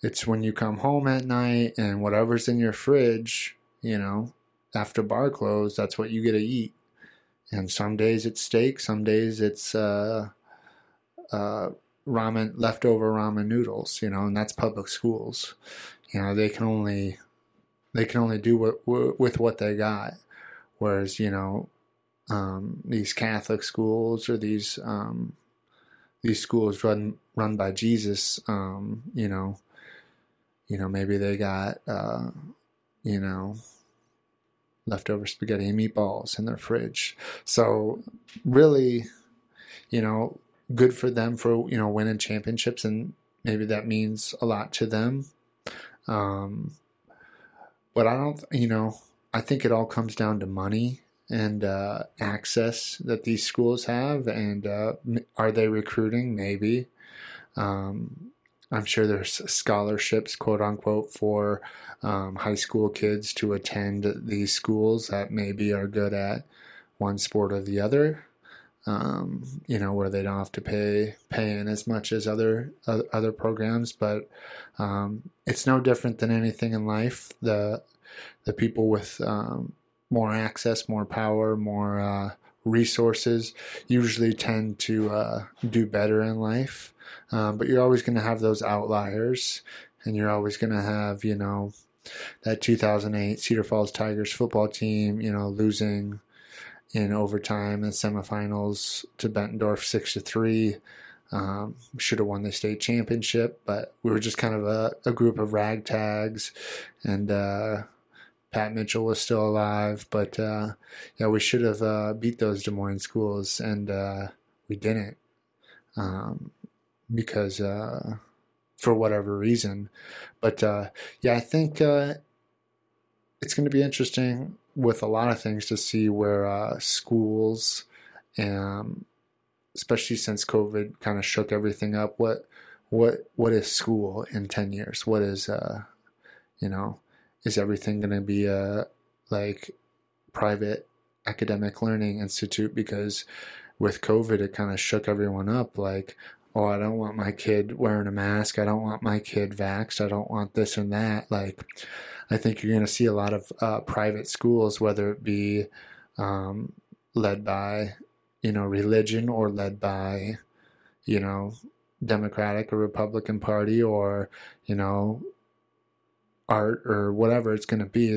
it's when you come home at night and whatever's in your fridge, you know, after bar close, that's what you get to eat. And some days it's steak, some days it's uh, uh, ramen, leftover ramen noodles, you know, and that's public schools. You know, they can only they can only do what, w- with what they got. Whereas, you know, um, these Catholic schools or these um, these schools run run by Jesus, um, you know, you know, maybe they got uh, you know, leftover spaghetti and meatballs in their fridge. So really, you know, good for them for, you know, winning championships, and maybe that means a lot to them. Um, but I don't, you know, I think it all comes down to money and uh, access that these schools have. And uh, are they recruiting? Maybe. Um, I'm sure there's scholarships, quote unquote, for um, high school kids to attend these schools that maybe are good at one sport or the other, um, you know, where they don't have to pay, pay in as much as other uh, other programs. But um, it's no different than anything in life. The the people with um, more access, more power, more uh, resources usually tend to uh, do better in life. Um, but you're always going to have those outliers, and you're always going to have, you know, that two thousand eight Cedar Falls Tigers football team, you know, losing in overtime and semifinals to Bentendorf six to three. Um, should have won the state championship, but we were just kind of a, a group of ragtags, and uh, Pat Mitchell was still alive. But, uh, yeah, we should have uh, beat those Des Moines schools, and uh, we didn't. Um because, uh, for whatever reason, but, uh, yeah, I think, uh, it's going to be interesting with a lot of things to see where, uh, schools, um, especially since COVID kind of shook everything up, what, what, what is school in ten years? What is, uh, you know, is everything going to be, uh, like private academic learning institute? Because with COVID, it kind of shook everyone up. Like, oh, I don't want my kid wearing a mask. I don't want my kid vaxxed. I don't want this and that. Like, I think you're going to see a lot of uh, private schools, whether it be um, led by, you know, religion, or led by, you know, Democratic or Republican Party, or, you know, art or whatever it's going to be.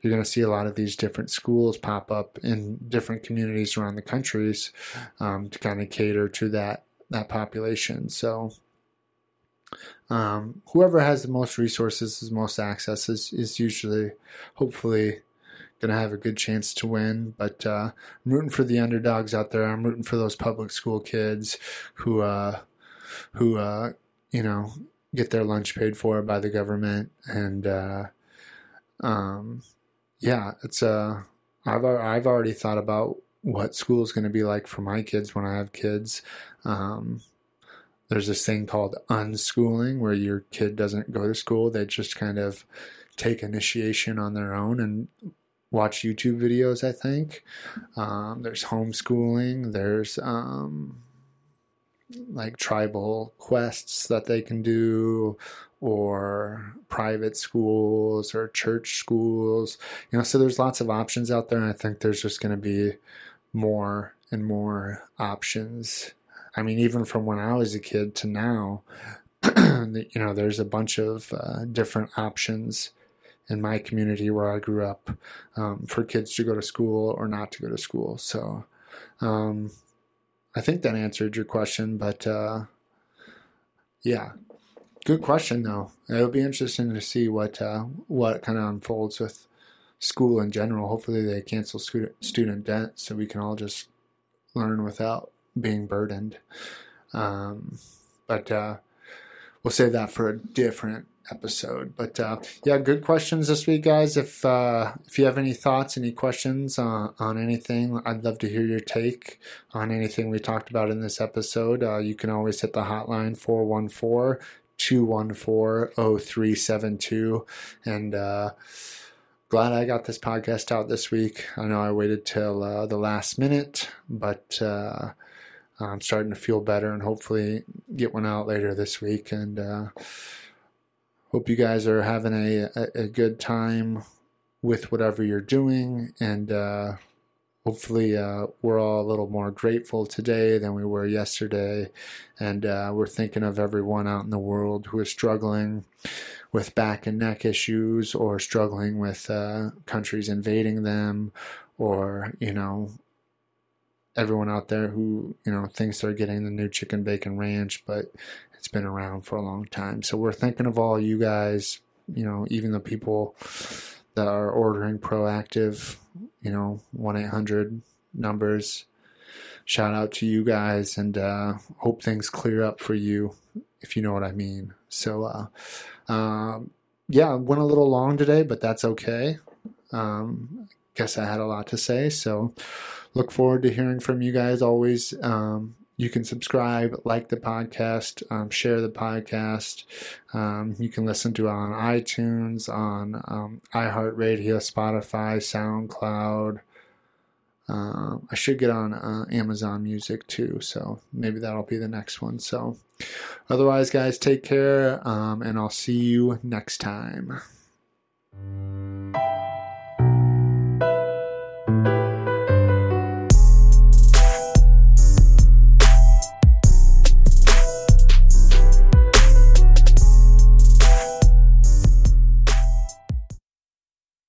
You're going to see a lot of these different schools pop up in different communities around the countries um, to kind of cater to that. that population. So um, whoever has the most resources, the most access is, is usually hopefully going to have a good chance to win. But uh, I'm rooting for the underdogs out there. I'm rooting for those public school kids who, uh, who uh, you know, get their lunch paid for by the government. And uh, um, yeah, it's uh, I've, I've already thought about what school is going to be like for my kids when I have kids. Um, there's this thing called unschooling, where your kid doesn't go to school. They just kind of take initiation on their own and watch YouTube videos, I think. Um, there's homeschooling. There's, um, like tribal quests that they can do, or private schools or church schools, you know, so there's lots of options out there. And I think there's just going to be more and more options. I mean, even from when I was a kid to now, you know, there's a bunch of uh, different options in my community where I grew up, um, for kids to go to school or not to go to school. So, um, I think that answered your question, but, uh, yeah, good question though. It'll be interesting to see what, uh, what kind of unfolds with school in general. Hopefully they cancel student student debt so we can all just learn without being burdened. Um, but, uh, we'll save that for a different episode. But uh, yeah, good questions this week, guys. If uh, if you have any thoughts, any questions uh, on anything, I'd love to hear your take on anything we talked about in this episode. Uh, you can always hit the hotline four one four, two one four, oh three seven two. And uh, glad I got this podcast out this week. I know I waited till uh, the last minute, but... Uh, I'm starting to feel better and hopefully get one out later this week. And uh, hope you guys are having a, a, a good time with whatever you're doing. And uh, hopefully uh, we're all a little more grateful today than we were yesterday. And uh, we're thinking of everyone out in the world who is struggling with back and neck issues, or struggling with uh, countries invading them, or, you know, everyone out there who, you know, thinks they're getting the new chicken bacon ranch, but it's been around for a long time. So we're thinking of all you guys, you know, even the people that are ordering Proactive, you know, one eight hundred numbers. Shout out to you guys, and uh, hope things clear up for you, if you know what I mean. So, uh, um, yeah, went a little long today, but that's okay. Um, guess I had a lot to say, so look forward to hearing from you guys always. Um, you can subscribe, like the podcast, um, share the podcast. Um, you can listen to it on iTunes, on um, iHeartRadio, Spotify, SoundCloud. Uh, I should get on uh, Amazon Music too, so maybe that'll be the next one. So otherwise, guys, take care, um, and I'll see you next time.